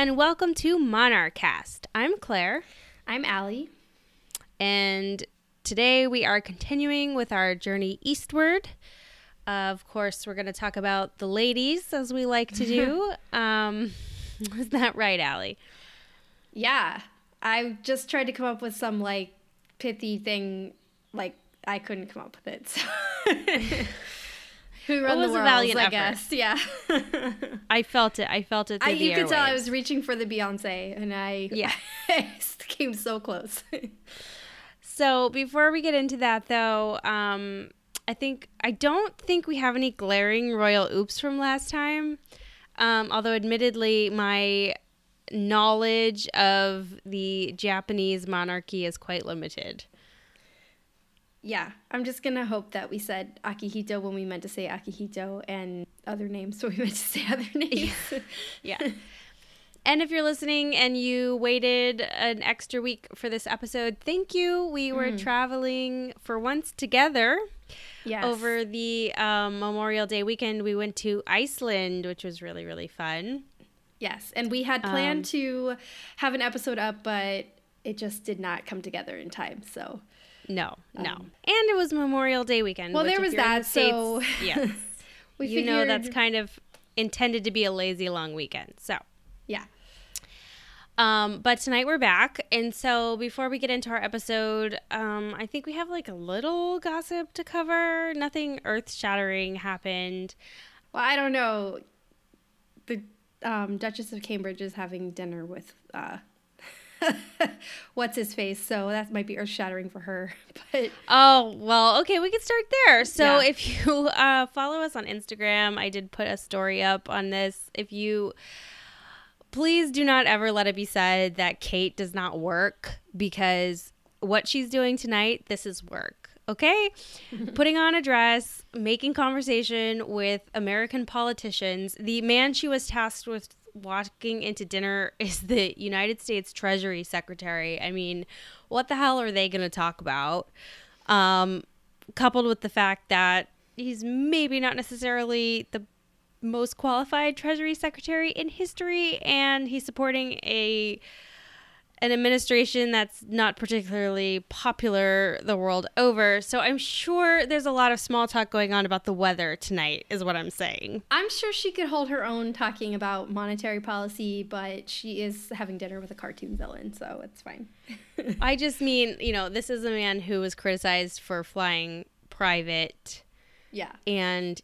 and welcome to Monarch Cast. I'm Claire. I'm Allie. And today we are continuing with our journey eastward. Of course, we're going to talk about the ladies, as we like to do. Is that right, Allie? Yeah. I just tried to come up with some, pithy thing. I couldn't come up with it. So. Who run the world, I guess. Yeah. I felt it. You could tell I was reaching for the Beyonce, and I came so close. So before we get into that, though... I don't think we have any glaring royal oops from last time. Although admittedly, my knowledge of the Japanese monarchy is quite limited. Yeah, I'm just going to hope that we said Akihito when we meant to say Akihito and other names when we meant to say other names. Yeah. And if you're listening and you waited an extra week for this episode, thank you. We were traveling for once together. Yes. Over the Memorial Day weekend, we went to Iceland, which was really, really fun. Yes. And we had planned to have an episode up, but it just did not come together in time. So no. And it was Memorial Day weekend. Well, there was that. So yes, we figured that's kind of intended to be a lazy long weekend. So. Yeah. But tonight we're back. And so before we get into our episode, I think we have a little gossip to cover. Nothing earth-shattering happened. Well, I don't know. The Duchess of Cambridge is having dinner with what's-his-face, so that might be earth-shattering for her. But oh, well, okay, we can start there. So if you follow us on Instagram, I did put a story up on this. If you... Please do not ever let it be said that Kate does not work, because what she's doing tonight, this is work, okay? Putting on a dress, making conversation with American politicians. The man she was tasked with walking into dinner is the United States Treasury Secretary. I mean, what the hell are they going to talk about? Coupled with the fact that he's maybe not necessarily the most qualified Treasury Secretary in history, and he's supporting an administration that's not particularly popular the world over. So I'm sure there's a lot of small talk going on about the weather tonight, is what I'm saying. I'm sure she could hold her own talking about monetary policy, but she is having dinner with a cartoon villain, so it's fine. I just mean, this is a man who was criticized for flying private. Yeah. And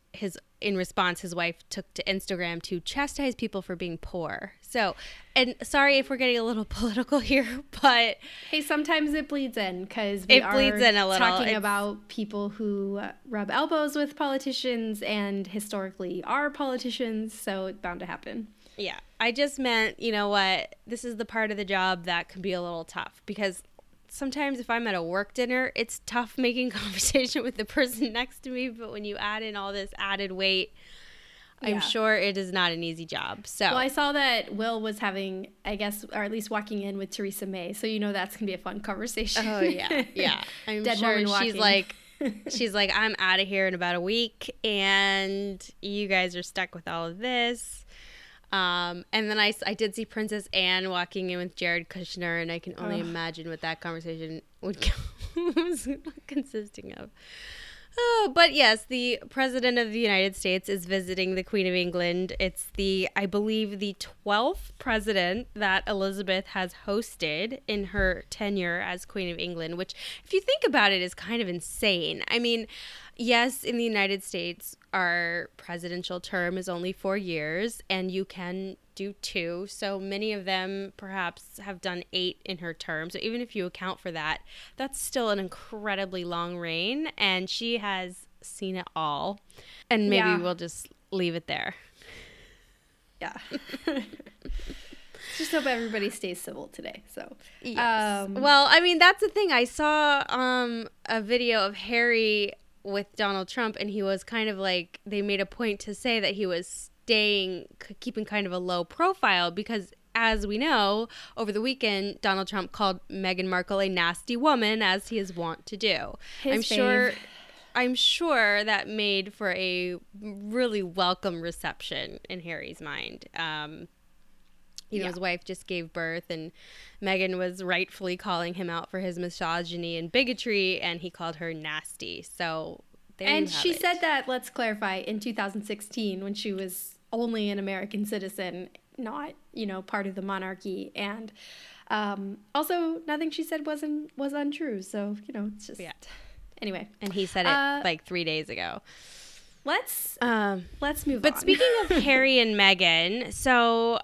in response, his wife took to Instagram to chastise people for being poor. So, and sorry if we're getting a little political here, but... Hey, sometimes it bleeds in, because we are talking about people who rub elbows with politicians and historically are politicians, so it's bound to happen. Yeah. I just meant, you know what, this is the part of the job that can be a little tough, because... Sometimes if I'm at a work dinner, it's tough making conversation with the person next to me. But when you add in all this added weight, yeah. I'm sure it is not an easy job. So, well, I saw that Will was having, I guess, or at least walking in with Theresa May. So, that's going to be a fun conversation. Oh, yeah. Yeah. I'm sure she's like, I'm out of here in about a week. And you guys are stuck with all of this. And then I did see Princess Anne walking in with Jared Kushner, and I can only imagine what that conversation would was consisting of. Oh, but yes, the President of the United States is visiting the Queen of England. It's I believe the 12th president that Elizabeth has hosted in her tenure as Queen of England, which, if you think about it, is kind of insane. I mean, yes, in the United States, our presidential term is only 4 years, and you can do 2. So many of them perhaps have done 8 in her term. So even if you account for that, that's still an incredibly long reign, and she has seen it all. And maybe we'll just leave it there. Yeah. Just hope everybody stays civil today. So, yes. Well, I mean, that's the thing. I saw a video of Harry with Donald Trump, and he was kind of they made a point to say that he was keeping kind of a low profile, because as we know, over the weekend, Donald Trump called Meghan Markle a nasty woman, as he is wont to do. I'm sure that made for a really welcome reception in Harry's mind. You know, his wife just gave birth, and Meghan was rightfully calling him out for his misogyny and bigotry, and he called her nasty. So there you have it. And she said that, let's clarify, in 2016, when she was only an American citizen, not, you know, part of the monarchy. And also, nothing she said was untrue. So, you know, it's just... Yeah. Anyway. And he said it like 3 days ago. Let's move on. But speaking of Harry and Meghan, so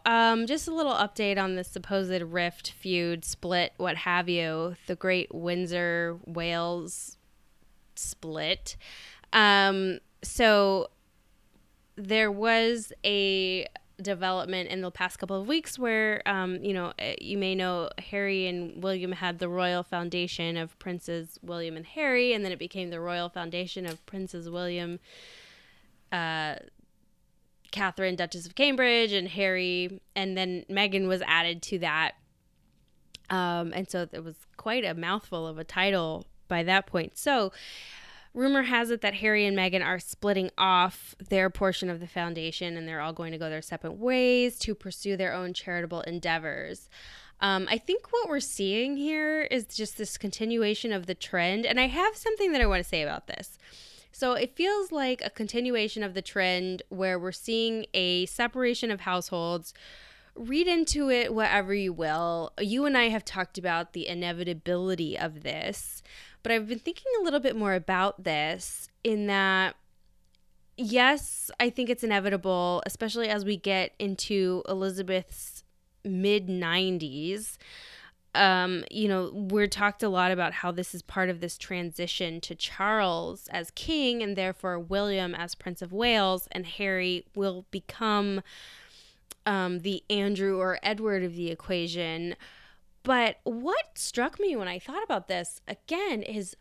just a little update on the supposed rift, feud, split, what have you, the great Windsor-Wales split. So there was a development in the past couple of weeks where, you know, you may know Harry and William had the Royal Foundation of Princes William and Harry, and then it became the Royal Foundation of Princes William, Catherine, Duchess of Cambridge, and Harry, and then Meghan was added to that. And so it was quite a mouthful of a title by that point. So rumor has it that Harry and Meghan are splitting off their portion of the foundation, and they're all going to go their separate ways to pursue their own charitable endeavors. I think what we're seeing here is just this continuation of the trend, and I have something that I want to say about this. So it feels like a continuation of the trend where we're seeing a separation of households. Read into it whatever you will. You and I have talked about the inevitability of this, but I've been thinking a little bit more about this in that, yes, I think it's inevitable, especially as we get into Elizabeth's mid-90s. You know, we're talked a lot about how this is part of this transition to Charles as king, and therefore William as Prince of Wales, and Harry will become the Andrew or Edward of the equation. But what struck me when I thought about this again is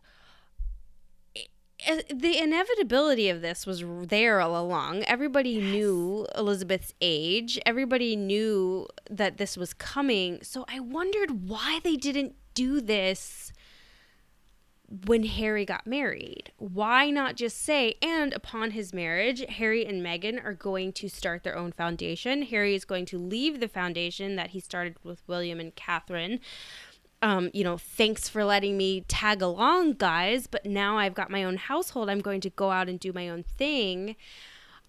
the inevitability of this was there all along. Everybody knew Elizabeth's age. Everybody knew that this was coming. So I wondered why they didn't do this when Harry got married. Why not just say, and upon his marriage, Harry and Meghan are going to start their own foundation. Harry is going to leave the foundation that he started with William and Catherine. You know, thanks for letting me tag along, guys, but now I've got my own household. I'm going to go out and do my own thing.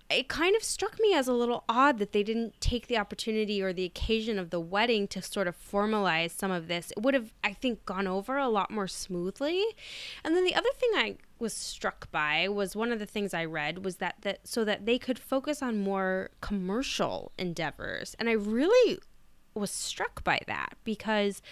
It kind of struck me as a little odd that they didn't take the opportunity or the occasion of the wedding to sort of formalize some of this. It would have, I think, gone over a lot more smoothly. And then the other thing I was struck by was one of the things I read was that so that they could focus on more commercial endeavors. And I really was struck by that because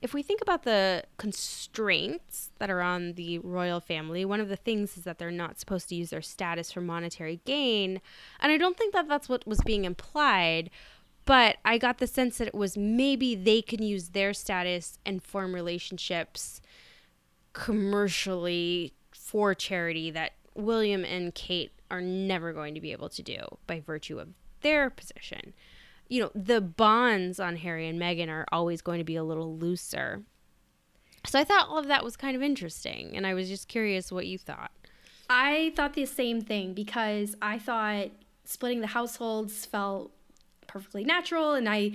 if we think about the constraints that are on the royal family, one of the things is that they're not supposed to use their status for monetary gain. And I don't think that that's what was being implied, but I got the sense that it was maybe they can use their status and form relationships commercially for charity that William and Kate are never going to be able to do by virtue of their position. You know, the bonds on Harry and Meghan are always going to be a little looser. So I thought all of that was kind of interesting, and I was just curious what you thought. I thought the same thing because I thought splitting the households felt perfectly natural, and I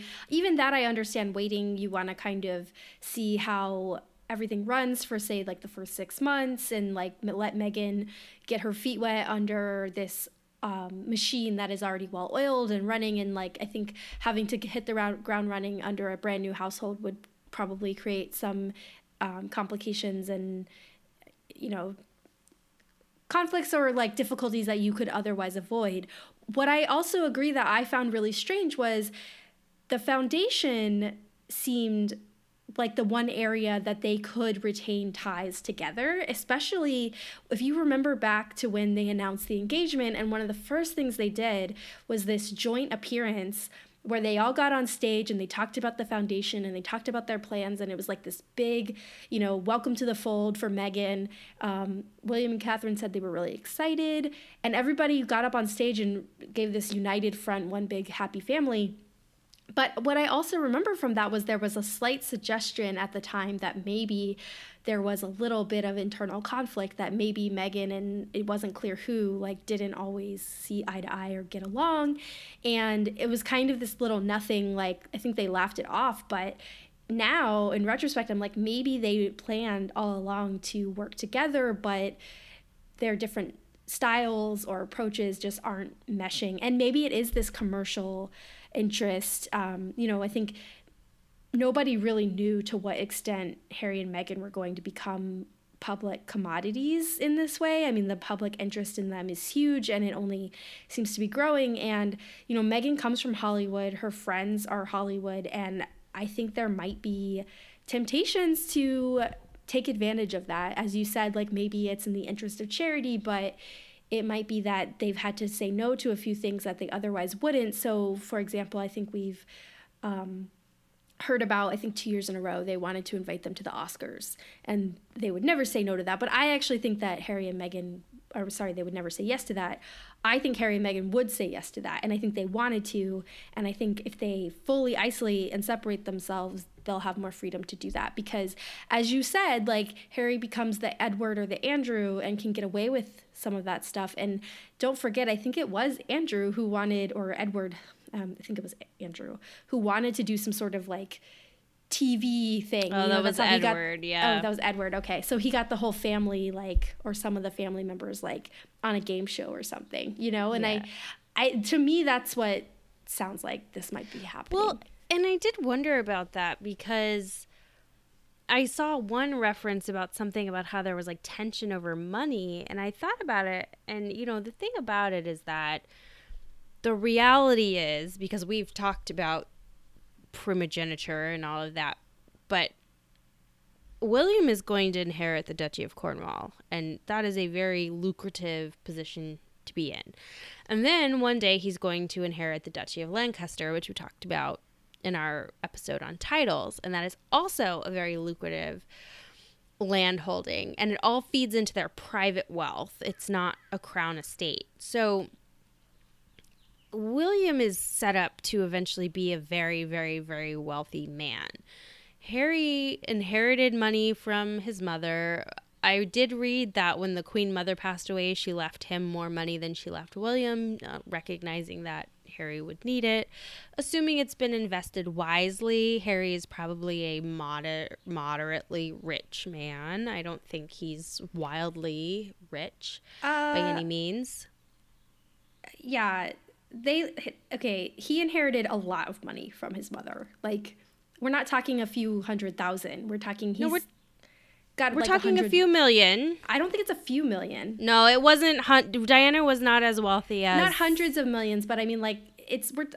understand waiting. You want to kind of see how everything runs for, say, like the first 6 months and like let Meghan get her feet wet under this machine that is already well oiled and running, and like I think having to hit the ground running under a brand new household would probably create some complications and, you know, conflicts or like difficulties that you could otherwise avoid. What I also agree that I found really strange was the foundation seemed like the one area that they could retain ties together, especially if you remember back to when they announced the engagement. And one of the first things they did was this joint appearance where they all got on stage and they talked about the foundation and they talked about their plans. And it was like this big, you know, welcome to the fold for Meghan. William and Catherine said they were really excited, and everybody got up on stage and gave this united front, one big happy family. But what I also remember from that was there was a slight suggestion at the time that maybe there was a little bit of internal conflict, that maybe Meghan and it wasn't clear who, like, didn't always see eye to eye or get along. And it was kind of this little nothing, like, I think they laughed it off. But now, in retrospect, I'm like, maybe they planned all along to work together, but their different styles or approaches just aren't meshing. And maybe it is this commercial interest. You know, I think nobody really knew to what extent Harry and Meghan were going to become public commodities in this way. I mean, the public interest in them is huge, and it only seems to be growing. And, you know, Meghan comes from Hollywood. Her friends are Hollywood. And I think there might be temptations to take advantage of that. As you said, like, maybe it's in the interest of charity, but it might be that they've had to say no to a few things that they otherwise wouldn't. So, for example, I think we've heard about, I think 2 years in a row, they wanted to invite them to the Oscars, and they would never say no to that. But I actually think that Harry and Meghan, or sorry, they would never say yes to that. I think Harry and Meghan would say yes to that, and I think they wanted to. And I think if they fully isolate and separate themselves, they'll have more freedom to do that. Because, as you said, like, Harry becomes the Edward or the Andrew and can get away with some of that stuff. And don't forget, I think it was Andrew who wanted, or Edward, I think it was Andrew, who wanted to do some sort of, like, TV thing. Oh, you know, that was Edward, yeah. Oh, that was Edward, okay. So he got the whole family, like, or some of the family members, like, on a game show or something, you know? And yeah. I to me, that's what sounds like this might be happening. Well, and I did wonder about that, because I saw one reference about something about how there was, like, tension over money, and I thought about it, and, you know, the thing about it is that the reality is, because we've talked about primogeniture and all of that, but William is going to inherit the Duchy of Cornwall, and that is a very lucrative position to be in. And then one day he's going to inherit the Duchy of Lancaster, which we talked about in our episode on titles, and that is also a very lucrative land holding, and it all feeds into their private wealth. It's not a crown estate. So William is set up to eventually be a very, very, very wealthy man. Harry inherited money from his mother. I did read that when the Queen Mother passed away, she left him more money than she left William, recognizing that Harry would need it. Assuming it's been invested wisely, Harry is probably a moderately rich man. I don't think he's wildly rich by any means. Yeah. He inherited a lot of money from his mother. Like, we're not talking a few hundred thousand. We're talking talking a few million. I don't think it's a few million. No, it wasn't. Diana was not as wealthy as. Not hundreds of millions, but I mean, like,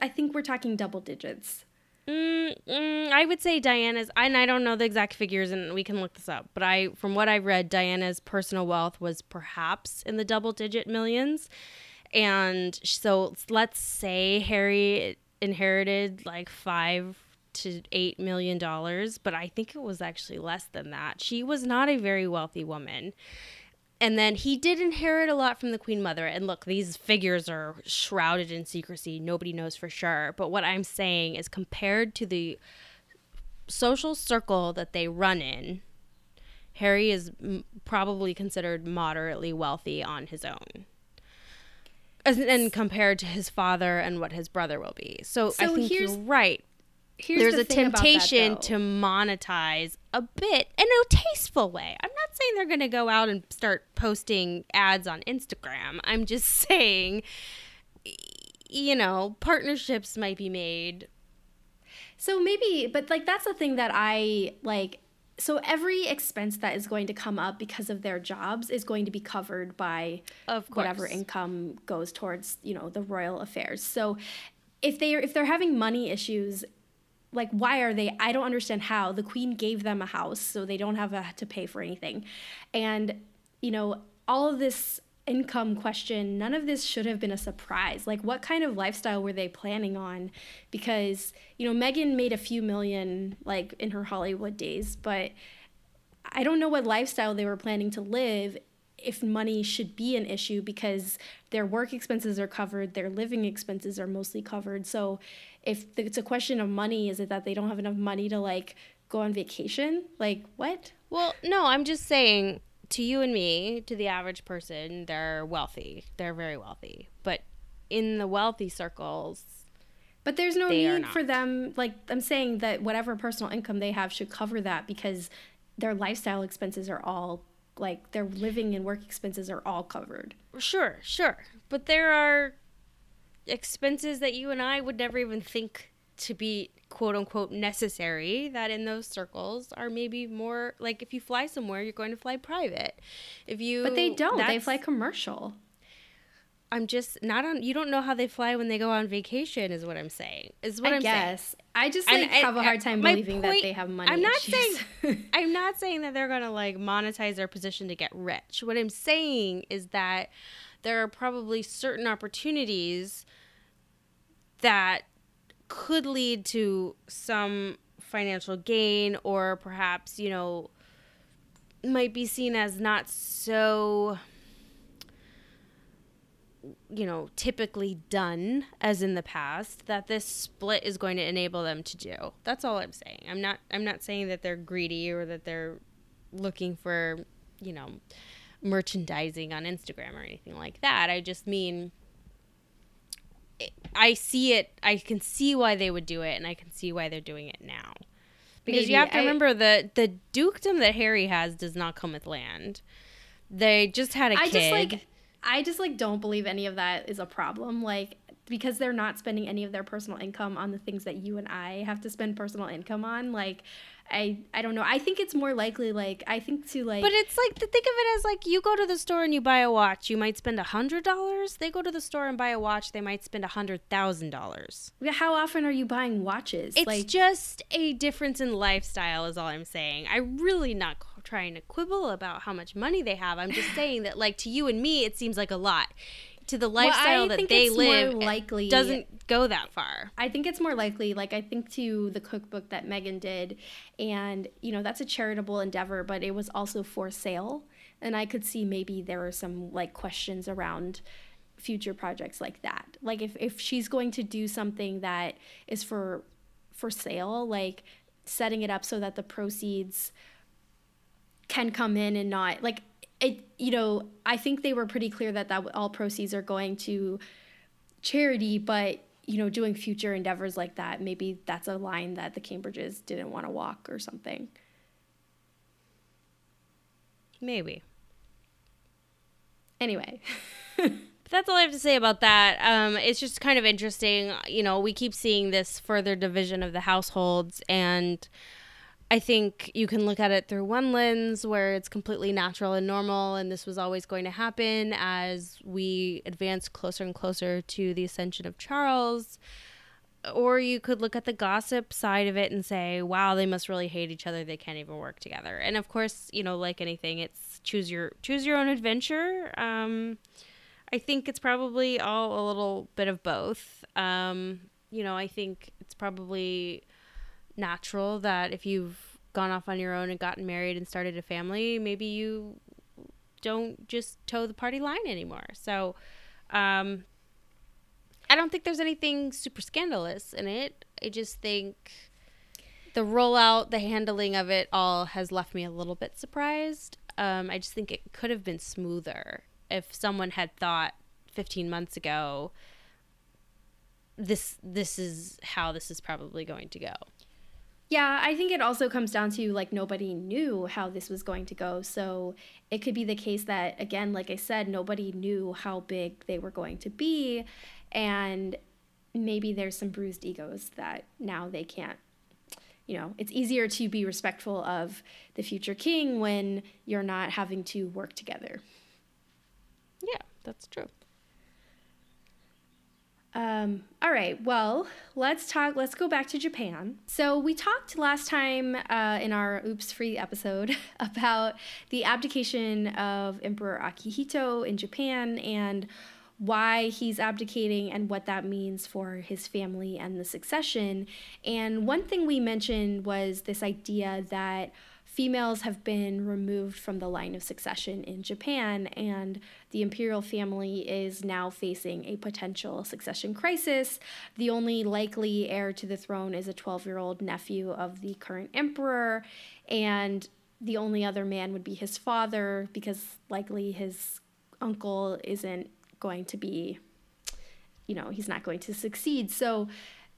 I think we're talking double digits. I would say Diana's, and I don't know the exact figures, and we can look this up, but from what I've read, Diana's personal wealth was perhaps in the double digit millions. And so let's say Harry inherited like $5 to $8 million, but I think it was actually less than that. She was not a very wealthy woman. And then he did inherit a lot from the Queen Mother. And look, these figures are shrouded in secrecy. Nobody knows for sure. But what I'm saying is, compared to the social circle that they run in, Harry is probably considered moderately wealthy on his own. And compared to his father and what his brother will be. So I think you're right. There's a temptation to monetize a bit in a tasteful way. I'm not saying they're going to go out and start posting ads on Instagram. I'm just saying, you know, partnerships might be made. So maybe, but like, that's the thing that I like. So every expense that is going to come up because of their jobs is going to be covered by whatever income goes towards, you know, the royal affairs. So if they're having money issues, like, why are they? I don't understand how. The Queen gave them a house, so they don't have to pay for anything. And, you know, all of this income question, none of this should have been a surprise. Like, what kind of lifestyle were they planning on? Because, you know, Meghan made a few million, like, in her Hollywood days, but I don't know what lifestyle they were planning to live if money should be an issue, because their work expenses are covered, their living expenses are mostly covered. So if it's a question of money, is it that they don't have enough money to like go on vacation? Like what? Well, no, I'm just saying to you and me, to the average person, they're wealthy. They're very wealthy. But in the wealthy circles, but there's no need for them. Like I'm saying that whatever personal income they have should cover that, because their lifestyle expenses are all like their living and work expenses are all covered. Sure, sure. But there are expenses that you and I would never even think to be quote unquote necessary, that in those circles are maybe more like, if you fly somewhere, you're going to fly private. But they don't. They fly commercial. I'm just not on. You don't know how they fly when they go on vacation, is what I'm saying. Is what I'm saying. I just like, have a hard time believing that they have money. I'm not saying that they're gonna like monetize their position to get rich. What I'm saying is that there are probably certain opportunities that could lead to some financial gain, or perhaps, you know, might be seen as not so, you know, typically done as in the past, that this split is going to enable them to do. That's all I'm saying. I'm not saying that they're greedy or that they're looking for, you know, merchandising on Instagram or anything like that. I just mean, I see it. I can see why they would do it, and I can see why they're doing it now. Because you have to remember the dukedom that Harry has does not come with land. They just had a kid. I just don't believe any of that is a problem, like, because they're not spending any of their personal income on the things that you and I have to spend personal income on. Like, I don't know. I think it's more likely, like, But it's like, think of it as, like, you go to the store and you buy a watch. You might spend $100. They go to the store and buy a watch. They might spend $100,000. How often are you buying watches? It's like, just a difference in lifestyle is all I'm saying. I'm really not trying to quibble about how much money they have. I'm just saying that, like, to you and me, it seems like a lot. To the lifestyle that they live, it doesn't go that far. I think it's more likely, like, I think to the cookbook that Meghan did, and, you know, that's a charitable endeavor, but it was also for sale. And I could see maybe there are some, like, questions around future projects like that. Like, if she's going to do something that is for sale, like, setting it up so that the proceeds can come in and not, like, it, you know, I think they were pretty clear that all proceeds are going to charity, but, you know, doing future endeavors like that, maybe that's a line that the Cambridges didn't want to walk or something. Maybe. Anyway. That's all I have to say about that. It's just kind of interesting. You know, we keep seeing this further division of the households, and I think you can look at it through one lens where it's completely natural and normal, and this was always going to happen as we advance closer and closer to the ascension of Charles. Or you could look at the gossip side of it and say, wow, they must really hate each other. They can't even work together. And of course, you know, like anything, it's choose your own adventure. I think it's probably all a little bit of both. You know, I think it's probably natural that if you've gone off on your own and gotten married and started a family, maybe you don't just toe the party line anymore. So I don't think there's anything super scandalous in it. I just think the rollout, the handling of it all has left me a little bit surprised. I just think it could have been smoother if someone had thought 15 months ago, this is how this is probably going to go. Yeah, I think it also comes down to, like, nobody knew how this was going to go. So it could be the case that, again, like I said, nobody knew how big they were going to be. And maybe there's some bruised egos that now they can't, you know, it's easier to be respectful of the future king when you're not having to work together. Yeah, that's true. All right, well, let's go back to Japan. So we talked last time in our Oops Free episode about the abdication of Emperor Akihito in Japan and why he's abdicating and what that means for his family and the succession. And one thing we mentioned was this idea that females have been removed from the line of succession in Japan, and the imperial family is now facing a potential succession crisis. The only likely heir to the throne is a 12-year-old nephew of the current emperor, and the only other man would be his father, because likely his uncle isn't going to be, you know, he's not going to succeed. So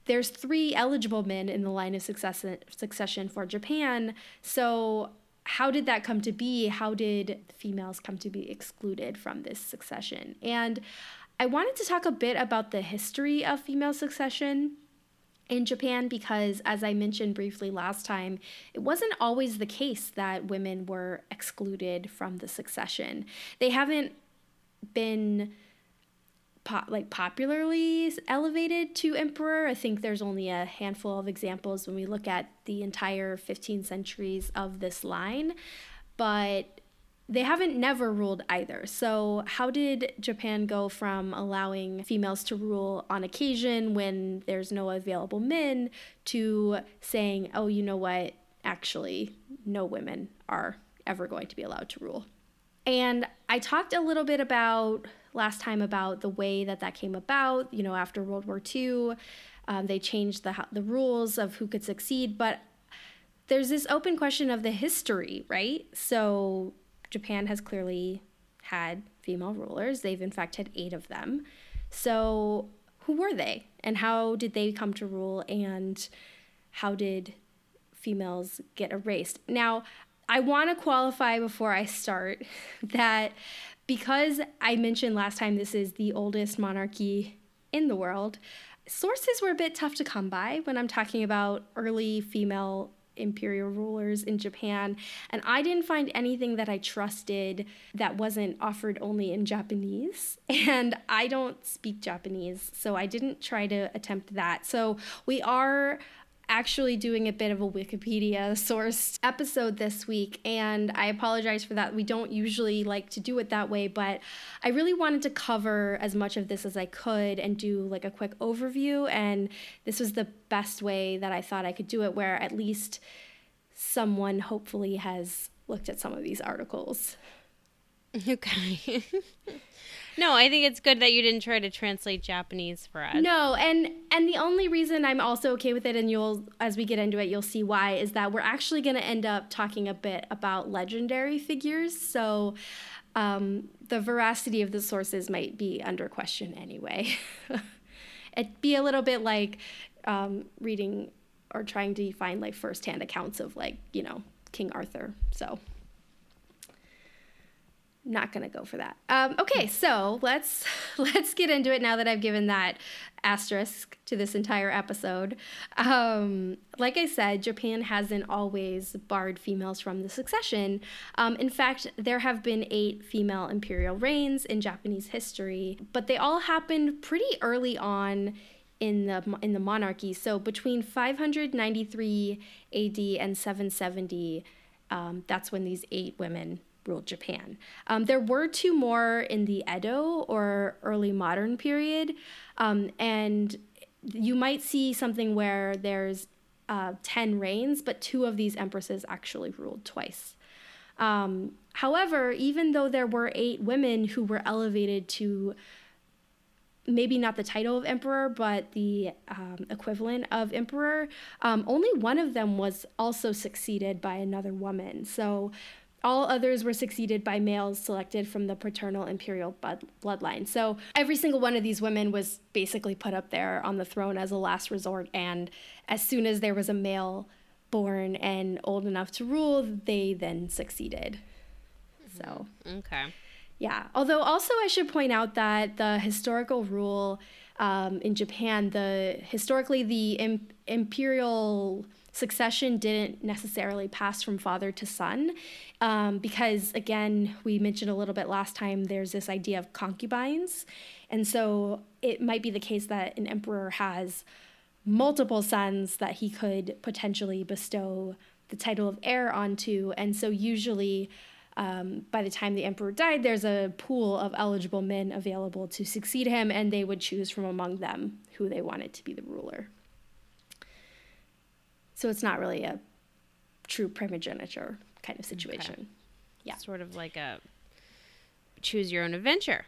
there's three eligible men in the line of succession for Japan. So how did that come to be? How did females come to be excluded from this succession? And I wanted to talk a bit about the history of female succession in Japan, because as I mentioned briefly last time, it wasn't always the case that women were excluded from the succession. They haven't been popularly elevated to emperor. I think there's only a handful of examples when we look at the entire 15 centuries of this line, but they haven't never ruled either. So how did Japan go from allowing females to rule on occasion when there's no available men to saying, oh, you know what, actually, no women are ever going to be allowed to rule? And I talked a little bit about last time about the way that that came about. You know, after World War II, they changed the rules of who could succeed. But there's this open question of the history, right? So Japan has clearly had female rulers. They've, in fact, had 8 of them. So who were they? And how did they come to rule? And how did females get erased? Now, I want to qualify before I start that because I mentioned last time this is the oldest monarchy in the world, sources were a bit tough to come by when I'm talking about early female imperial rulers in Japan, and I didn't find anything that I trusted that wasn't offered only in Japanese, and I don't speak Japanese, so I didn't try to attempt that. So we are actually doing a bit of a Wikipedia sourced episode this week, and I apologize for that. We don't usually like to do it that way, but I really wanted to cover as much of this as I could and do like a quick overview, and this was the best way that I thought I could do it, where at least someone hopefully has looked at some of these articles. Okay. No, I think it's good that you didn't try to translate Japanese for us. No, and the only reason I'm also okay with it, and you'll, as we get into it, you'll see why, is that we're actually going to end up talking a bit about legendary figures, so the veracity of the sources might be under question anyway. It'd be a little bit like reading or trying to find like firsthand accounts of like, you know, King Arthur, so not going to go for that. Okay, so let's get into it now that I've given that asterisk to this entire episode. Like I said, Japan hasn't always barred females from the succession. In fact, there have been 8 female imperial reigns in Japanese history, but they all happened pretty early on in the monarchy. So between 593 AD and 770, that's when these 8 women ruled Japan. There were 2 more in the Edo or early modern period, and you might see something where there's 10 reigns, but 2 of these empresses actually ruled twice. However, even though there were 8 women who were elevated to maybe not the title of emperor, but the equivalent of emperor, only one of them was also succeeded by another woman. So all others were succeeded by males selected from the paternal imperial bloodline. So every single one of these women was basically put up there on the throne as a last resort. And as soon as there was a male born and old enough to rule, they then succeeded. So, okay. Yeah. Although also I should point out that the historical rule in Japan, imperial succession didn't necessarily pass from father to son, because, again, we mentioned a little bit last time, there's this idea of concubines. And so it might be the case that an emperor has multiple sons that he could potentially bestow the title of heir onto. And so usually by the time the emperor died, there's a pool of eligible men available to succeed him, and they would choose from among them who they wanted to be the ruler. So it's not really a true primogeniture kind of situation. Okay. Yeah. Sort of like a choose your own adventure.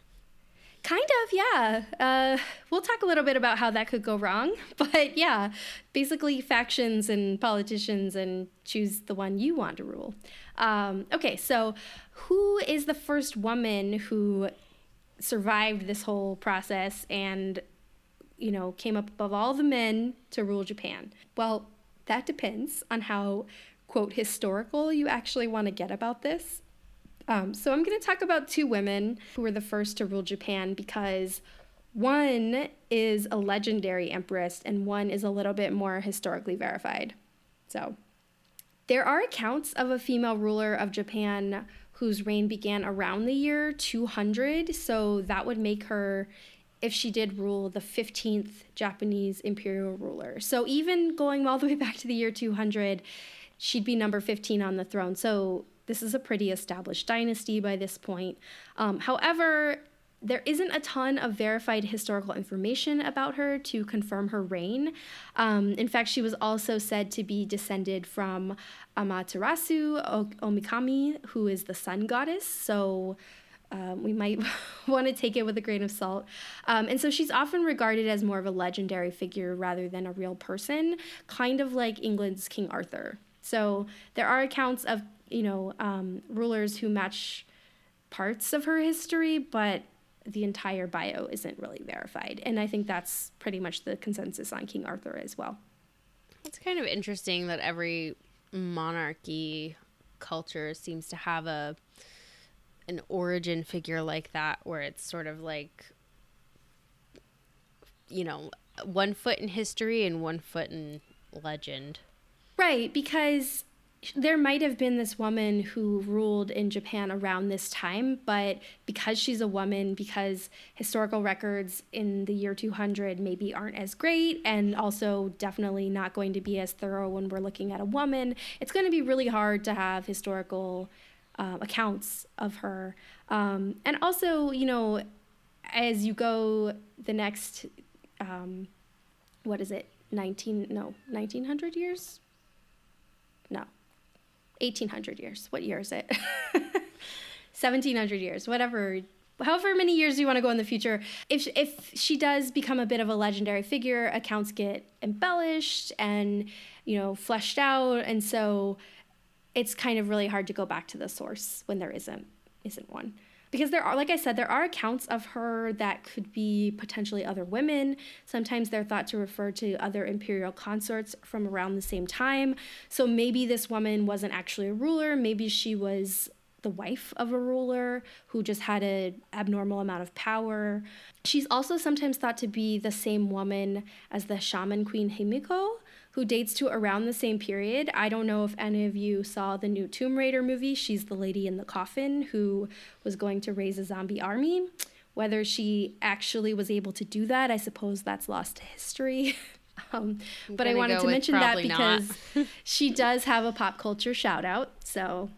Kind of, yeah. We'll talk a little bit about how that could go wrong. But yeah, basically factions and politicians, and choose the one you want to rule. Okay, so who is the first woman who survived this whole process and, you know, came up above all the men to rule Japan? Well, that depends on how, quote, historical you actually want to get about this. So I'm going to talk about two women who were the first to rule Japan, because one is a legendary empress and one is a little bit more historically verified. So there are accounts of a female ruler of Japan whose reign began around the year 200. So that would make her, if she did rule, the 15th Japanese imperial ruler. So even going all the way back to the year 200, she'd be number 15 on the throne. So this is a pretty established dynasty by this point. However, there isn't a ton of verified historical information about her to confirm her reign. In fact, she was also said to be descended from Amaterasu Omikami, who is the sun goddess. So we might want to take it with a grain of salt. And so she's often regarded as more of a legendary figure rather than a real person, kind of like England's King Arthur. So there are accounts of rulers who match parts of her history, but the entire bio isn't really verified. And I think that's pretty much the consensus on King Arthur as well. It's kind of interesting that every monarchy culture seems to have an origin figure like that, where it's sort of like, you know, one foot in history and one foot in legend. Right, because there might have been this woman who ruled in Japan around this time, but because she's a woman, because historical records in the year 200 maybe aren't as great, and also definitely not going to be as thorough when we're looking at a woman, it's going to be really hard to have historical accounts of her. And also, as you go the next, 1,900 years? No. 1,800 years. What year is it? 1,700 years, whatever, however many years you want to go in the future. If she does become a bit of a legendary figure, accounts get embellished and, fleshed out. And so it's kind of really hard to go back to the source when there isn't one. Because there are, like I said, there are accounts of her that could be potentially other women. Sometimes they're thought to refer to other imperial consorts from around the same time. So maybe this woman wasn't actually a ruler. Maybe she was the wife of a ruler who just had an abnormal amount of power. She's also sometimes thought to be the same woman as the shaman queen Himiko, who dates to around the same period. I don't know if any of you saw the new Tomb Raider movie. She's the lady in the coffin who was going to raise a zombie army. Whether she actually was able to do that, I suppose that's lost to history. But I wanted to mention that because she does have a pop culture shout out. So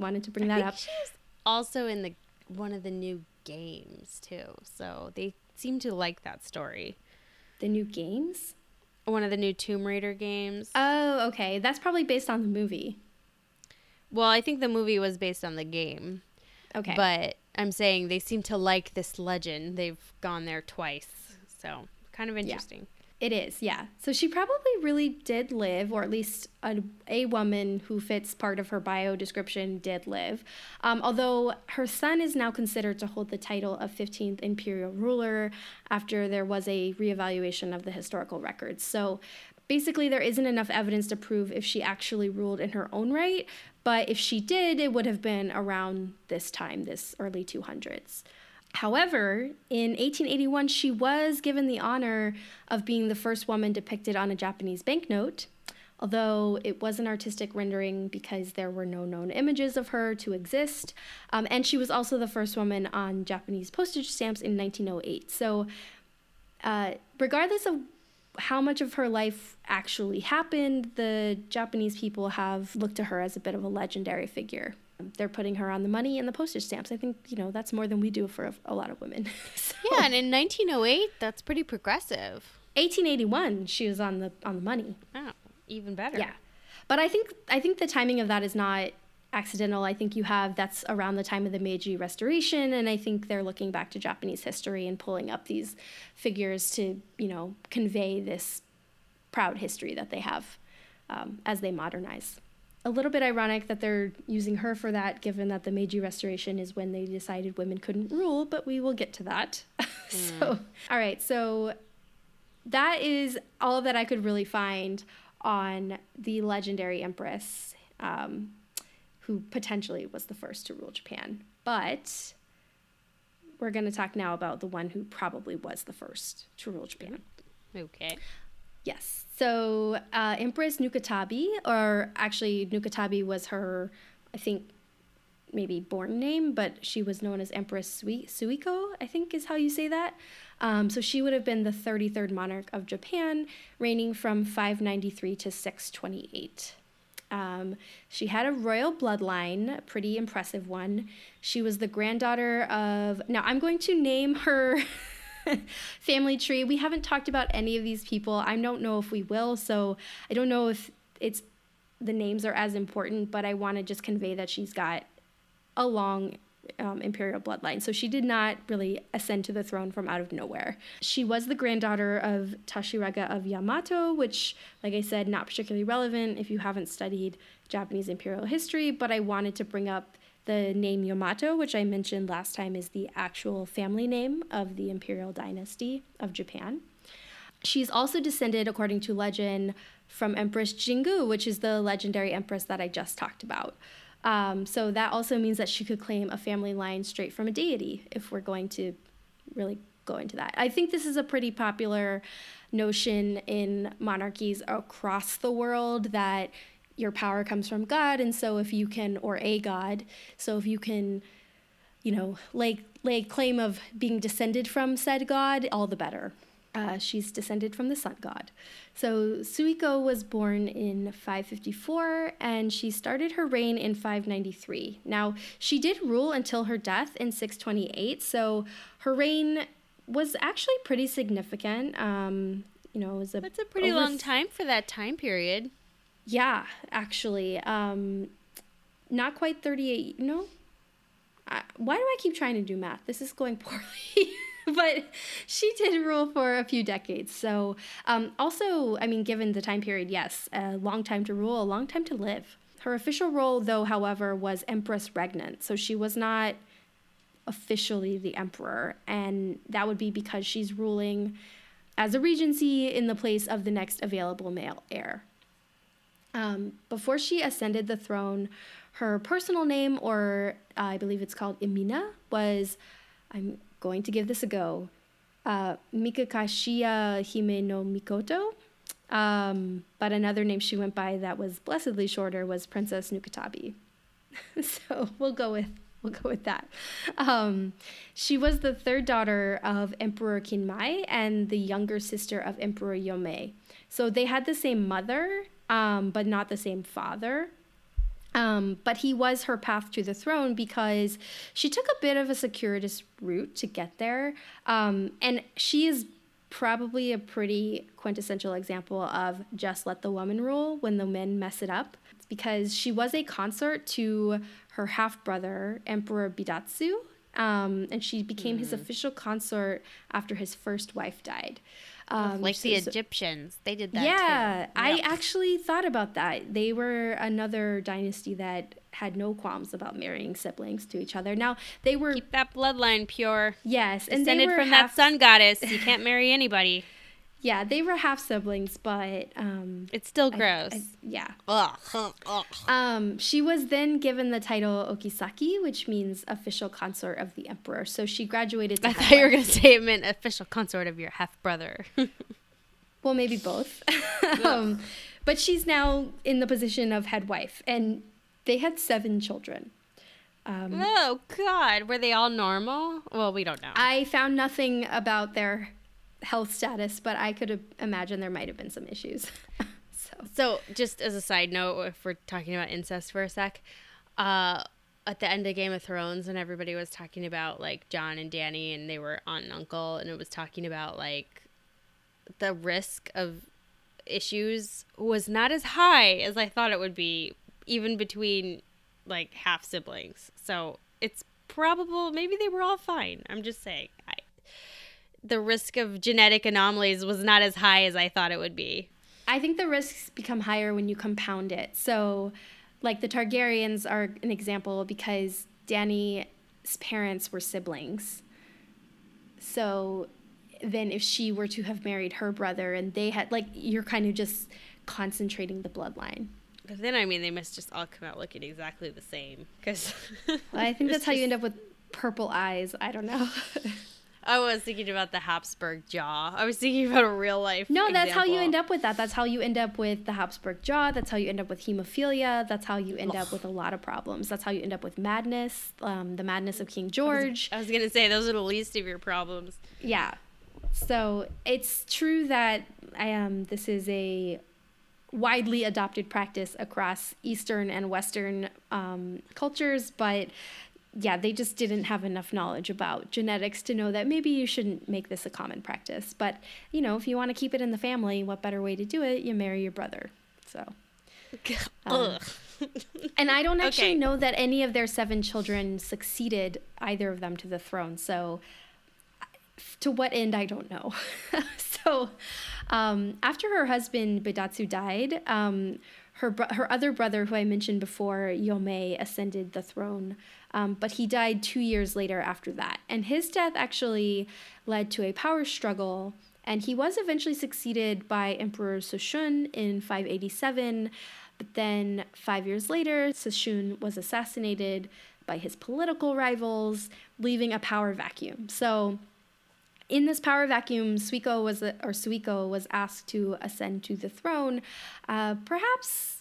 wanted to bring that up. She's also in one of the new games too. So they seem to like that story. The new games? One of the new Tomb Raider games. Oh, okay. That's probably based on the movie. Well, I think the movie was based on the game. Okay. But I'm saying they seem to like this legend. They've gone there twice. So kind of interesting. Yeah, it is, yeah. So she probably really did live, or at least a woman who fits part of her bio description did live. Although her son is now considered to hold the title of 15th imperial ruler after there was a reevaluation of the historical records. So basically there isn't enough evidence to prove if she actually ruled in her own right, but if she did, it would have been around this time, this early 200s. However, in 1881, she was given the honor of being the first woman depicted on a Japanese banknote, although it was an artistic rendering because there were no known images of her to exist. And she was also the first woman on Japanese postage stamps in 1908. So regardless of how much of her life actually happened, the Japanese people have looked to her as a bit of a legendary figure. They're putting her on the money and the postage stamps. I think, that's more than we do for a lot of women. So, yeah, and in 1908, that's pretty progressive. 1881, she was on the money. Oh, even better. Yeah. But I think the timing of that is not accidental. I think you have, that's around the time of the Meiji Restoration, and I think they're looking back to Japanese history and pulling up these figures to, you know, convey this proud history that they have as they modernize. A little bit ironic that they're using her for that, given that the Meiji Restoration is when they decided women couldn't rule, but we will get to that. So, all right, so that is all that I could really find on the legendary empress, who potentially was the first to rule Japan. But we're going to talk now about the one who probably was the first to rule Japan. Okay. Yes. So Empress Nukatabi, or actually Nukatabi was her, I think, maybe born name, but she was known as Empress Suiko, I think is how you say that. So she would have been the 33rd monarch of Japan, reigning from 593 to 628. She had a royal bloodline, a pretty impressive one. She was the granddaughter of... Now, I'm going to name her... family tree. We haven't talked about any of these people. I don't know if we will, so I don't know if it's the names are as important, but I want to just convey that she's got a long imperial bloodline. So she did not really ascend to the throne from out of nowhere. She was the granddaughter of Tashiraga of Yamato, which, like I said, not particularly relevant if you haven't studied Japanese imperial history, but I wanted to bring up the name Yamato, which I mentioned last time, is the actual family name of the imperial dynasty of Japan. She's also descended, according to legend, from Empress Jingu, which is the legendary empress that I just talked about. So that also means that she could claim a family line straight from a deity, if we're going to really go into that. I think this is a pretty popular notion in monarchies across the world that your power comes from God, and so if you can, or a god, so if you can, you know, lay claim of being descended from said god, all the better. She's descended from the sun god. So Suiko was born in 554, and she started her reign in 593. Now, she did rule until her death in 628, so her reign was actually pretty significant. You know, it was that's a pretty long time for that time period. Yeah, actually, not quite 38, no? Why do I keep trying to do math? This is going poorly. But she did rule for a few decades. So also, I mean, given the time period, yes, a long time to rule, a long time to live. Her official role, though, however, was Empress Regnant. So she was not officially the emperor. And that would be because she's ruling as a regency in the place of the next available male heir. Before she ascended the throne, her personal name, or I believe it's called Imina, was, I'm going to give this a go, Mikakashiya Hime no Mikoto. But another name she went by that was blessedly shorter was Princess Nukatabi. So we'll go with that. She was the third daughter of Emperor Kinmai and the younger sister of Emperor Yomei. So they had the same mother, but not the same father. But he was her path to the throne because she took a bit of a circuitous route to get there. And she is probably a pretty quintessential example of just let the woman rule when the men mess it up. It's because she was a consort to her half-brother, Emperor Bidatsu, and she became his official consort after his first wife died. Like the Egyptians. They did that too. Yeah, I actually thought about that. They were another dynasty that had no qualms about marrying siblings to each other. Now, they were... Keep that bloodline pure. Yes. Descended from that sun goddess. You can't marry anybody. Yeah, they were half-siblings, but... it's still gross. Yeah. Ugh. She was then given the title Okisaki, which means official consort of the emperor. So she graduated to... I thought you were going to say it meant official consort of your half-brother. Well, maybe both. But she's now in the position of head wife, and they had 7 children. Oh, God. Were they all normal? Well, we don't know. I found nothing about their... health status, but I could imagine there might have been some issues. So just as a side note, if we're talking about incest for a sec, at the end of Game of Thrones, when everybody was talking about like Jon and Dany and they were aunt and uncle, and it was talking about like the risk of issues was not as high as I thought it would be, even between like half siblings. So it's probable maybe they were all fine. I'm just saying the risk of genetic anomalies was not as high as I thought it would be. I think the risks become higher when you compound it. So like the Targaryens are an example because Dany's parents were siblings. So then if she were to have married her brother and they had, like, you're kind of just concentrating the bloodline. But then, I mean, they must just all come out looking exactly the same. Cause well, I think that's how you end up with purple eyes. I don't know. I was thinking about the Habsburg jaw. I was thinking about a real life example. No, that's how you end up with that. That's how you end up with the Habsburg jaw. That's how you end up with hemophilia. That's how you end up with a lot of problems. That's how you end up with madness, the madness of King George. I was going to say, those are the least of your problems. Yeah. So it's true that this is a widely adopted practice across Eastern and Western cultures, but yeah, they just didn't have enough knowledge about genetics to know that maybe you shouldn't make this a common practice. But, you know, if you want to keep it in the family, what better way to do it? You marry your brother. So, and I don't actually know that any of their seven children succeeded either of them to the throne. So to what end, I don't know. So after her husband Beidatsu died, her other brother, who I mentioned before, Yomei, ascended the throne, but he died 2 years later after that. And his death actually led to a power struggle, and he was eventually succeeded by Emperor Soshun in 587, but then 5 years later, Soshun was assassinated by his political rivals, leaving a power vacuum. So in this power vacuum, Suiko was asked to ascend to the throne, perhaps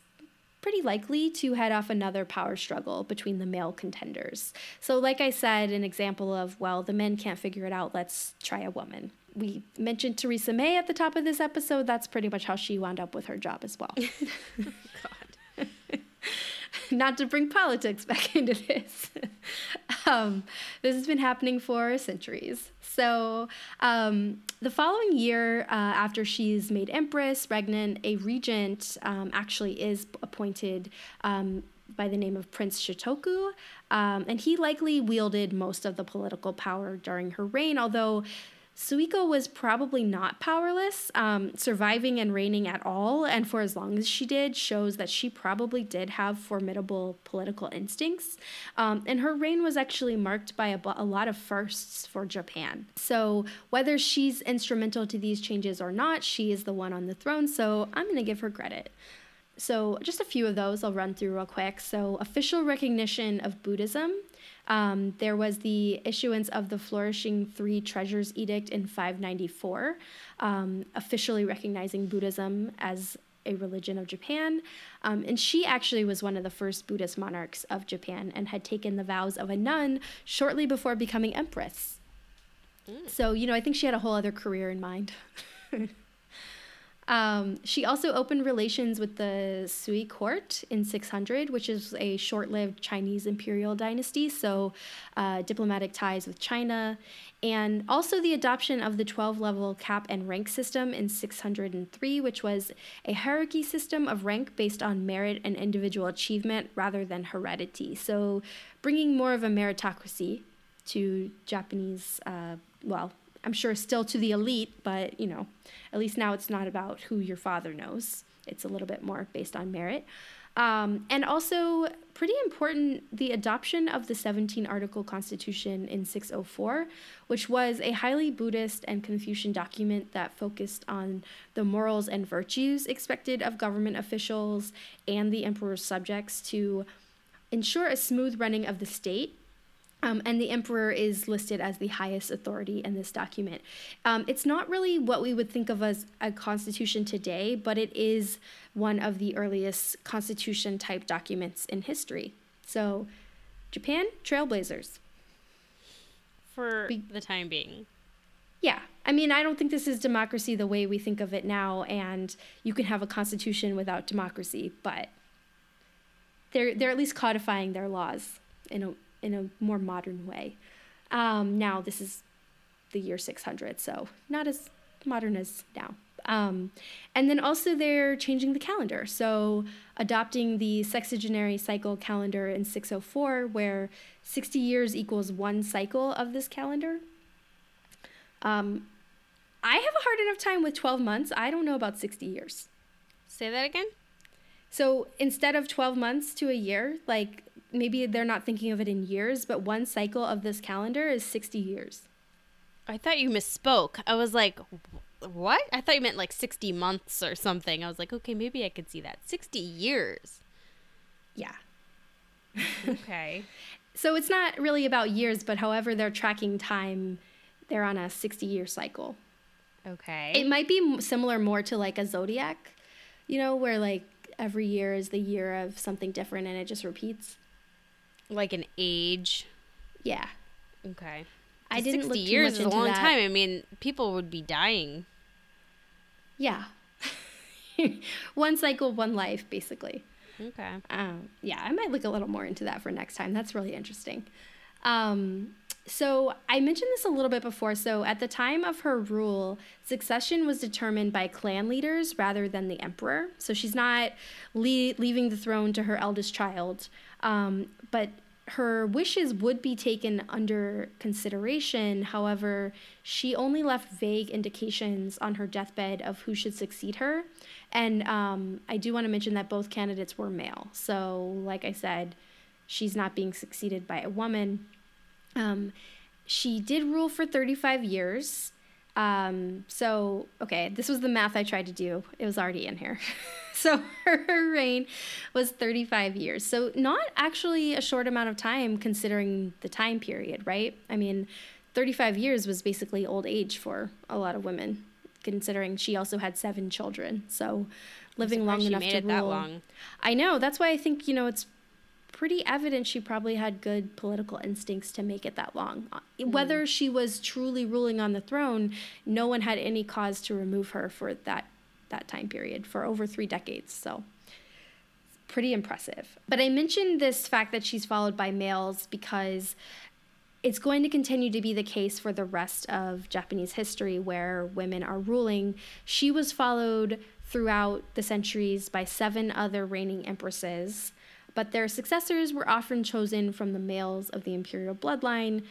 pretty likely to head off another power struggle between the male contenders. So like I said, an example of, well, the men can't figure it out, let's try a woman. We mentioned Theresa May at the top of this episode. That's pretty much how she wound up with her job as well. God. Not to bring politics back into this. This has been happening for centuries. So the following year, after she's made empress, regnant, a regent actually is appointed by the name of Prince Shotoku, and he likely wielded most of the political power during her reign, although Suiko was probably not powerless. Surviving and reigning at all, and for as long as she did, shows that she probably did have formidable political instincts. And her reign was actually marked by a lot of firsts for Japan. So whether she's instrumental to these changes or not, she is the one on the throne, so I'm going to give her credit. So just a few of those I'll run through real quick. So official recognition of Buddhism. There was the issuance of the Flourishing Three Treasures Edict in 594, officially recognizing Buddhism as a religion of Japan. And she actually was one of the first Buddhist monarchs of Japan and had taken the vows of a nun shortly before becoming empress. So, you know, I think she had a whole other career in mind. She also opened relations with the Sui court in 600, which is a short-lived Chinese imperial dynasty, so diplomatic ties with China, and also the adoption of the 12-level cap and rank system in 603, which was a hierarchy system of rank based on merit and individual achievement rather than heredity, so bringing more of a meritocracy to Japanese, I'm sure still to the elite, but, you know, at least now it's not about who your father knows. It's a little bit more based on merit. And also, pretty important, the adoption of the 17-article constitution in 604, which was a highly Buddhist and Confucian document that focused on the morals and virtues expected of government officials and the emperor's subjects to ensure a smooth running of the state. And the emperor is listed as the highest authority in this document. It's not really what we would think of as a constitution today, but it is one of the earliest constitution-type documents in history. So, Japan, trailblazers. For the time being. Yeah. I mean, I don't think this is democracy the way we think of it now, and you can have a constitution without democracy, but they're at least codifying their laws in a more modern way. Now, this is the year 600, so not as modern as now. And then also they're changing the calendar. So adopting the sexagenary cycle calendar in 604, where 60 years equals one cycle of this calendar. I have a hard enough time with 12 months. I don't know about 60 years. Say that again? So instead of 12 months to a year, like maybe they're not thinking of it in years, but one cycle of this calendar is 60 years. I thought you misspoke. I was like, what? I thought you meant like 60 months or something. I was like, okay, maybe I could see that. 60 years. Yeah. Okay. So it's not really about years, but however they're tracking time, they're on a 60-year cycle. Okay. It might be similar more to like a zodiac, you know, where like every year is the year of something different and it just repeats. Like an age. Yeah. Okay. I didn't look too much into that. 60 years is a long time. I mean, people would be dying. Yeah. One cycle, one life, basically. Okay. Yeah, I might look a little more into that for next time. That's really interesting. So I mentioned this a little bit before. So at the time of her rule, succession was determined by clan leaders rather than the emperor. So she's not leaving the throne to her eldest child, but her wishes would be taken under consideration. However, she only left vague indications on her deathbed of who should succeed her. And I do want to mention that both candidates were male. So like I said, she's not being succeeded by a woman. She did rule for 35 years. So, okay, this was the math I tried to do. It was already in here. So her reign was 35 years. So not actually a short amount of time considering the time period, right? I mean, 35 years was basically old age for a lot of women, considering she also had 7 children. So living long enough to rule. That long. I know. That's why I think, you know, it's pretty evident she probably had good political instincts to make it that long. Whether she was truly ruling on the throne, no one had any cause to remove her for that time period for over 3 decades. So pretty impressive. But I mentioned this fact that she's followed by males because it's going to continue to be the case for the rest of Japanese history where women are ruling. She was followed throughout the centuries by 7 other reigning empresses, but their successors were often chosen from the males of the imperial bloodline,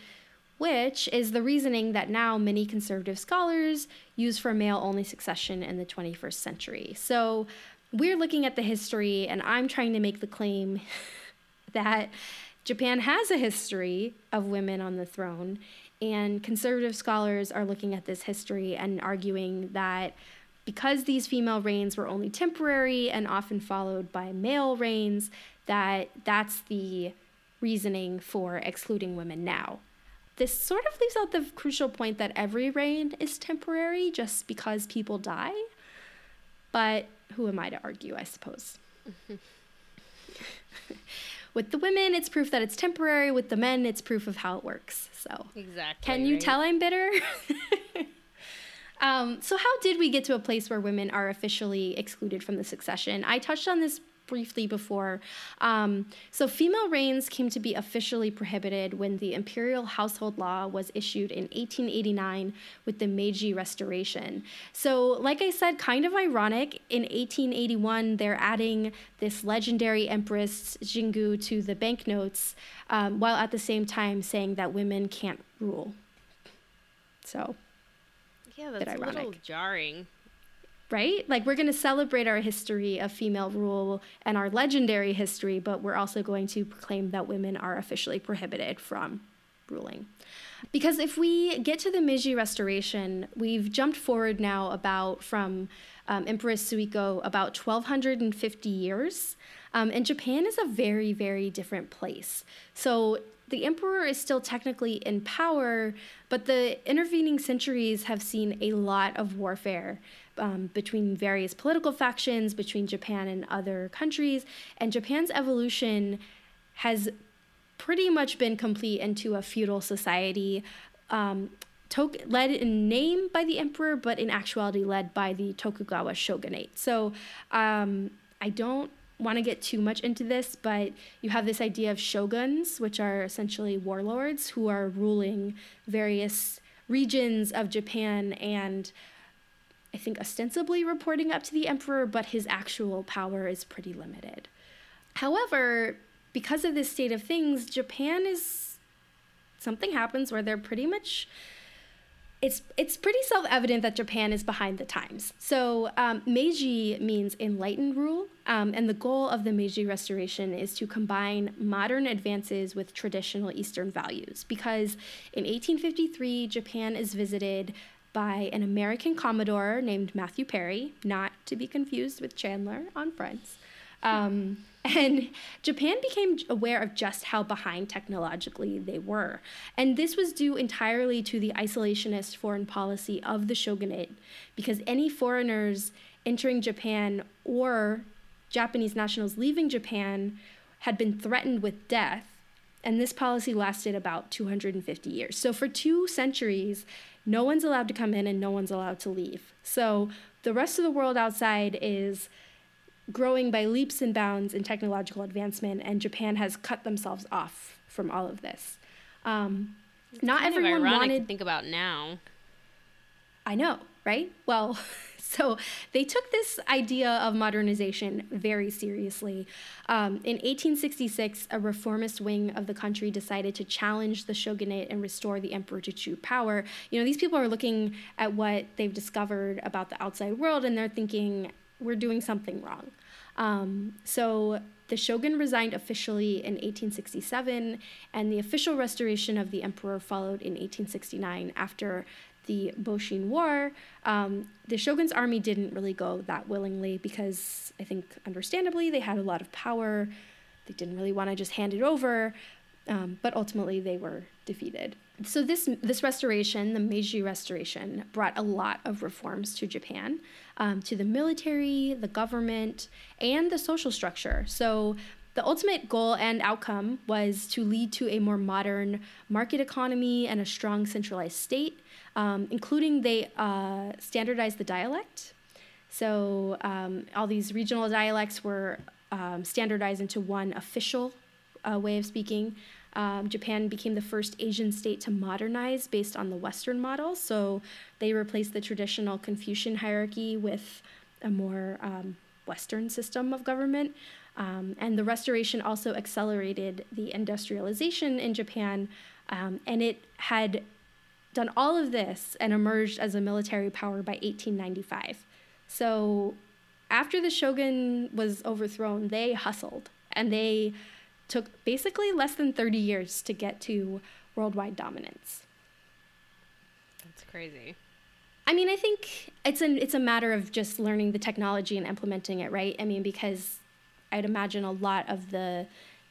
which is the reasoning that now many conservative scholars use for male-only succession in the 21st century. So we're looking at the history, and I'm trying to make the claim that Japan has a history of women on the throne, and conservative scholars are looking at this history and arguing that because these female reigns were only temporary and often followed by male reigns, that's the reasoning for excluding women now. This sort of leaves out the crucial point that every reign is temporary just because people die. But who am I to argue, I suppose? With the women, it's proof that it's temporary. With the men, it's proof of how it works. So exactly. Can you tell I'm bitter? So how did we get to a place where women are officially excluded from the succession? I touched on this briefly before. So female reigns came to be officially prohibited when the Imperial Household Law was issued in 1889 with the Meiji Restoration. So like I said, kind of ironic, in 1881, they're adding this legendary Empress Jingu to the banknotes, while at the same time saying that women can't rule. So yeah, that's a little jarring. Right? Like, we're going to celebrate our history of female rule and our legendary history, but we're also going to proclaim that women are officially prohibited from ruling. Because if we get to the Meiji Restoration, we've jumped forward now from Empress Suiko about 1,250 years. And Japan is a very, very different place. So the emperor is still technically in power, but the intervening centuries have seen a lot of warfare between various political factions, between Japan and other countries. And Japan's evolution has pretty much been complete into a feudal society, led in name by the emperor, but in actuality led by the Tokugawa shogunate. So I don't want to get too much into this, but you have this idea of shoguns, which are essentially warlords who are ruling various regions of Japan, and I think, ostensibly reporting up to the emperor, but his actual power is pretty limited. However, because of this state of things, Japan is, something happens where they're pretty much, it's pretty self-evident that Japan is behind the times. So Meiji means enlightened rule, and the goal of the Meiji Restoration is to combine modern advances with traditional Eastern values, because in 1853, Japan is visited by an American commodore named Matthew Perry, not to be confused with Chandler on Friends. And Japan became aware of just how behind technologically they were. And this was due entirely to the isolationist foreign policy of the shogunate, because any foreigners entering Japan or Japanese nationals leaving Japan had been threatened with death. And this policy lasted about 250 years. So for 2 centuries, no one's allowed to come in and no one's allowed to leave. So the rest of the world outside is growing by leaps and bounds in technological advancement, and Japan has cut themselves off from all of this. Not kind everyone of ironic wanted to think about now. I know, right? Well, so they took this idea of modernization very seriously. In 1866, a reformist wing of the country decided to challenge the shogunate and restore the emperor to true power. You know, these people are looking at what they've discovered about the outside world, and they're thinking, we're doing something wrong. So the shogun resigned officially in 1867, and the official restoration of the emperor followed in 1869 after the Boshin War. The shogun's army didn't really go that willingly because, I think, understandably, they had a lot of power. They didn't really want to just hand it over, but ultimately they were defeated. So this restoration, the Meiji Restoration, brought a lot of reforms to Japan, to the military, the government, and the social structure. So the ultimate goal and outcome was to lead to a more modern market economy and a strong centralized state, including they standardized the dialect. So all these regional dialects were standardized into one official way of speaking. Japan became the first Asian state to modernize based on the Western model. So they replaced the traditional Confucian hierarchy with a more Western system of government. And the restoration also accelerated the industrialization in Japan. And it had done all of this and emerged as a military power by 1895. So after the shogun was overthrown, they hustled, and they took basically less than 30 years to get to worldwide dominance. That's crazy. I mean, I think it's a matter of just learning the technology and implementing it, right? I mean, because I'd imagine a lot of the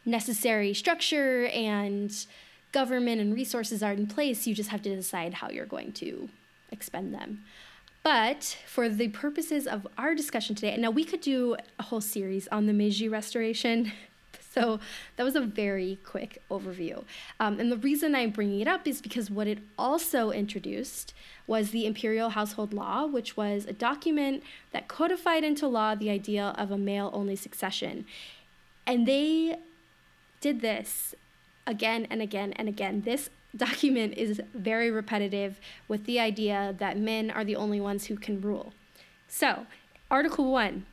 necessary structure and government and resources are in place. You just have to decide how you're going to expend them. But for the purposes of our discussion today, and now we could do a whole series on the Meiji Restoration. So that was a very quick overview. And the reason I'm bringing it up is because what it also introduced was the Imperial Household Law, which was a document that codified into law the idea of a male-only succession. And they did this again and again and again. This document is very repetitive with the idea that men are the only ones who can rule. So Article 1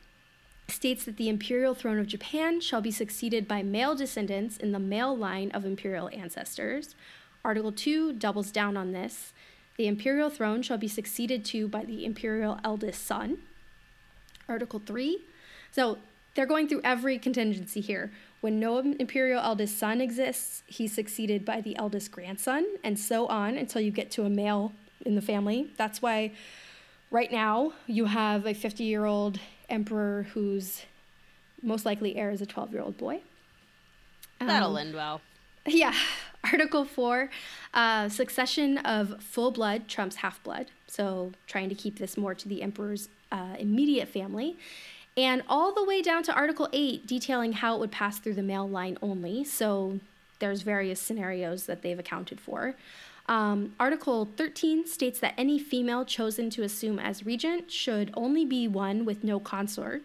states that the imperial throne of Japan shall be succeeded by male descendants in the male line of imperial ancestors. Article 2 doubles down on this. The imperial throne shall be succeeded to by the imperial eldest son. Article 3. So they're going through every contingency here. When no imperial eldest son exists, he's succeeded by the eldest grandson, and so on until you get to a male in the family. That's why right now you have a 50-year-old emperor whose most likely heir is a 12-year-old boy. That'll end well. Yeah. Article 4, succession of full blood trumps half blood. So trying to keep this more to the emperor's immediate family. And all the way down to Article 8, detailing how it would pass through the male line only. So there's various scenarios that they've accounted for. Article 13 states that any female chosen to assume as regent should only be one with no consort.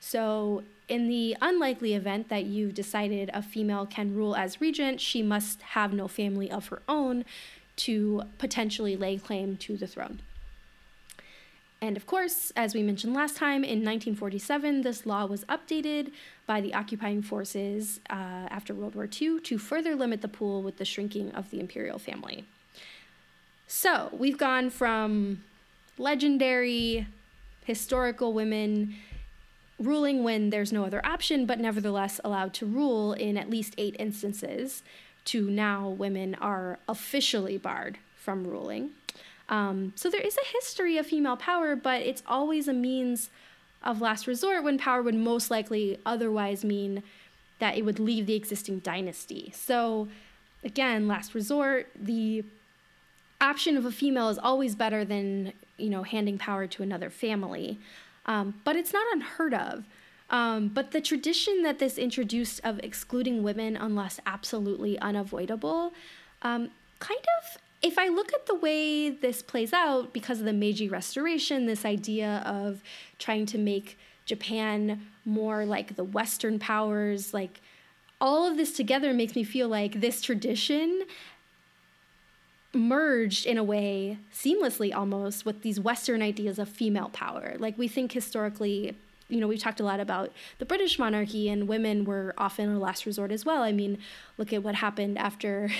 So in the unlikely event that you've decided a female can rule as regent, she must have no family of her own to potentially lay claim to the throne. And of course, as we mentioned last time, in 1947, this law was updated by the occupying forces after World War II to further limit the pool with the shrinking of the imperial family. So we've gone from legendary, historical women ruling when there's no other option, but nevertheless allowed to rule in at least 8 instances, to now women are officially barred from ruling. So there is a history of female power, but it's always a means of last resort when power would most likely otherwise mean that it would leave the existing dynasty. So again, last resort, the option of a female is always better than, you know, handing power to another family. But it's not unheard of. But the tradition that this introduced of excluding women unless absolutely unavoidable, kind of, if I look at the way this plays out because of the Meiji Restoration, this idea of trying to make Japan more like the Western powers, like all of this together makes me feel like this tradition merged in a way seamlessly almost with these Western ideas of female power. Like we think historically, you know, we've talked a lot about the British monarchy and women were often a last resort as well. I mean, look at what happened after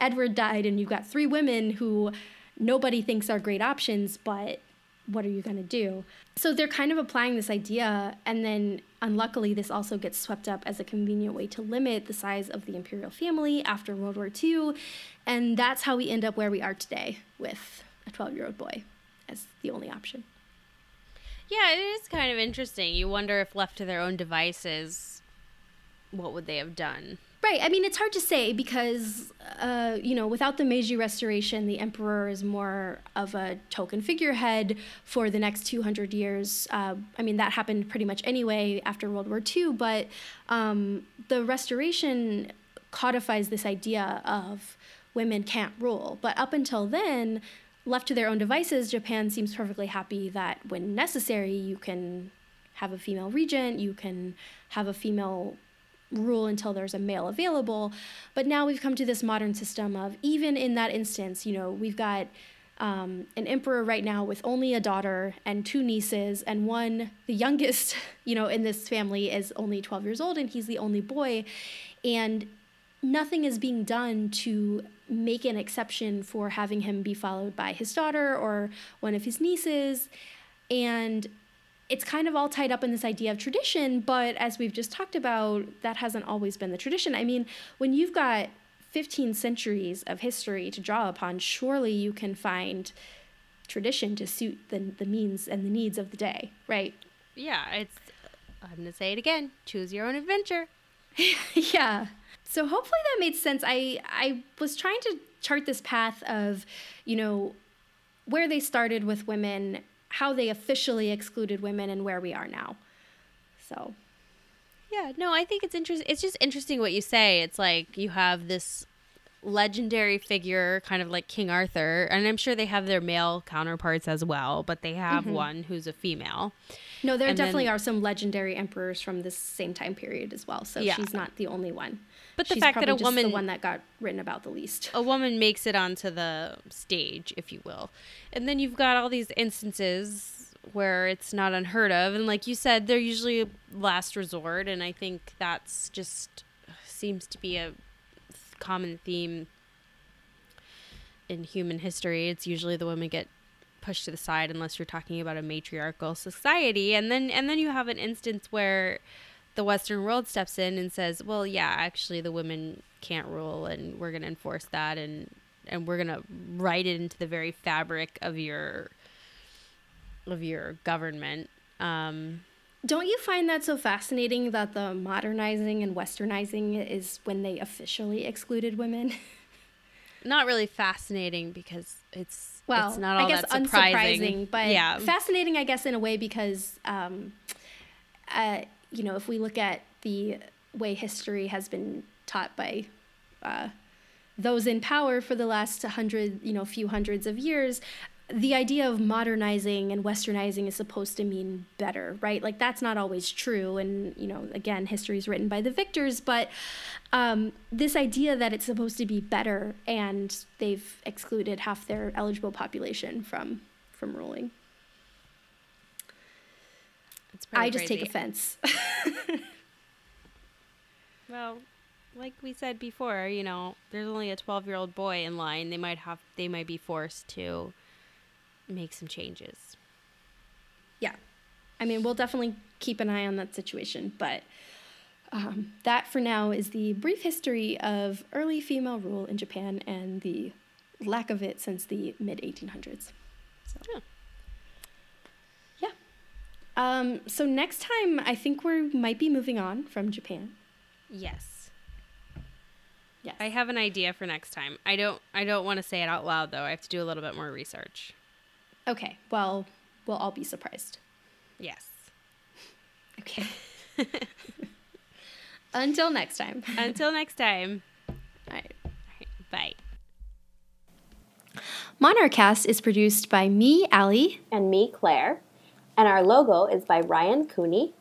Edward died and you've got 3 women who nobody thinks are great options, but what are you going to do? So they're kind of applying this idea, and then unluckily this also gets swept up as a convenient way to limit the size of the imperial family after World War II, and that's how we end up where we are today with a 12-year-old boy as the only option. Yeah, it is kind of interesting. You wonder if left to their own devices, what would they have done? Right. I mean, it's hard to say because, you know, without the Meiji Restoration, the emperor is more of a token figurehead for the next 200 years. I mean, that happened pretty much anyway after World War II, but the Restoration codifies this idea of women can't rule. But up until then, left to their own devices, Japan seems perfectly happy that when necessary, you can have a female regent, you can have a female rule until there's a male available. But now we've come to this modern system of, even in that instance, you know, we've got an emperor right now with only a daughter and 2 nieces, and one, the youngest, you know, in this family is only 12 years old, and he's the only boy. And nothing is being done to make an exception for having him be followed by his daughter or one of his nieces. And it's kind of all tied up in this idea of tradition, but as we've just talked about, that hasn't always been the tradition. I mean, when you've got 15 centuries of history to draw upon, surely you can find tradition to suit the means and the needs of the day, right? Yeah, it's, I'm going to say it again, choose your own adventure. Yeah. So hopefully that made sense. I was trying to chart this path of, you know, where they started with women, how they officially excluded women, and where we are now. So, yeah, no, I think it's interesting. It's just interesting what you say. It's like you have this legendary figure, kind of like King Arthur, and I'm sure they have their male counterparts as well, but they have one who's a female. No, there definitely are some legendary emperors from this same time period as well, so yeah. She's not the only one. But the fact that a woman, the one that got written about the least, a woman makes it onto the stage, if you will. And then you've got all these instances where it's not unheard of. And like you said, they're usually last resort. And I think that's just seems to be a common theme in human history. It's usually the women get pushed to the side unless you're talking about a matriarchal society. And then you have an instance where the Western world steps in and says, well, yeah, actually the women can't rule and we're going to enforce that and we're going to write it into the very fabric of your government. Don't you find that so fascinating that the modernizing and westernizing is when they officially excluded women? Not really fascinating because it's not all that surprising. Unsurprising, but yeah. Fascinating, I guess, in a way because you know, if we look at the way history has been taught by those in power for the last few hundreds of years, the idea of modernizing and westernizing is supposed to mean better, right? Like that's not always true. And, you know, again, history is written by the victors, but this idea that it's supposed to be better and they've excluded half their eligible population from from ruling. It's pretty crazy. I just take offense. Well, like we said before, you know, there's only a 12-year-old boy in line. They might be forced to make some changes. Yeah. I mean, we'll definitely keep an eye on that situation, but that for now is the brief history of early female rule in Japan and the lack of it since the mid-1800s. So. Yeah. Yeah. So next time, I think we might be moving on from Japan. Yes. Yes. I have an idea for next time. I don't want to say it out loud, though. I have to do a little bit more research. Okay. Well, we'll all be surprised. Yes. Okay. Until next time. Until next time. All right. Bye. Monarch Cast is produced by me, Allie. And me, Claire. And our logo is by Ryan Cooney.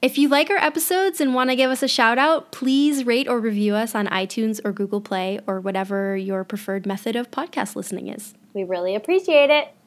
If you like our episodes and want to give us a shout out, please rate or review us on iTunes or Google Play or whatever your preferred method of podcast listening is. We really appreciate it.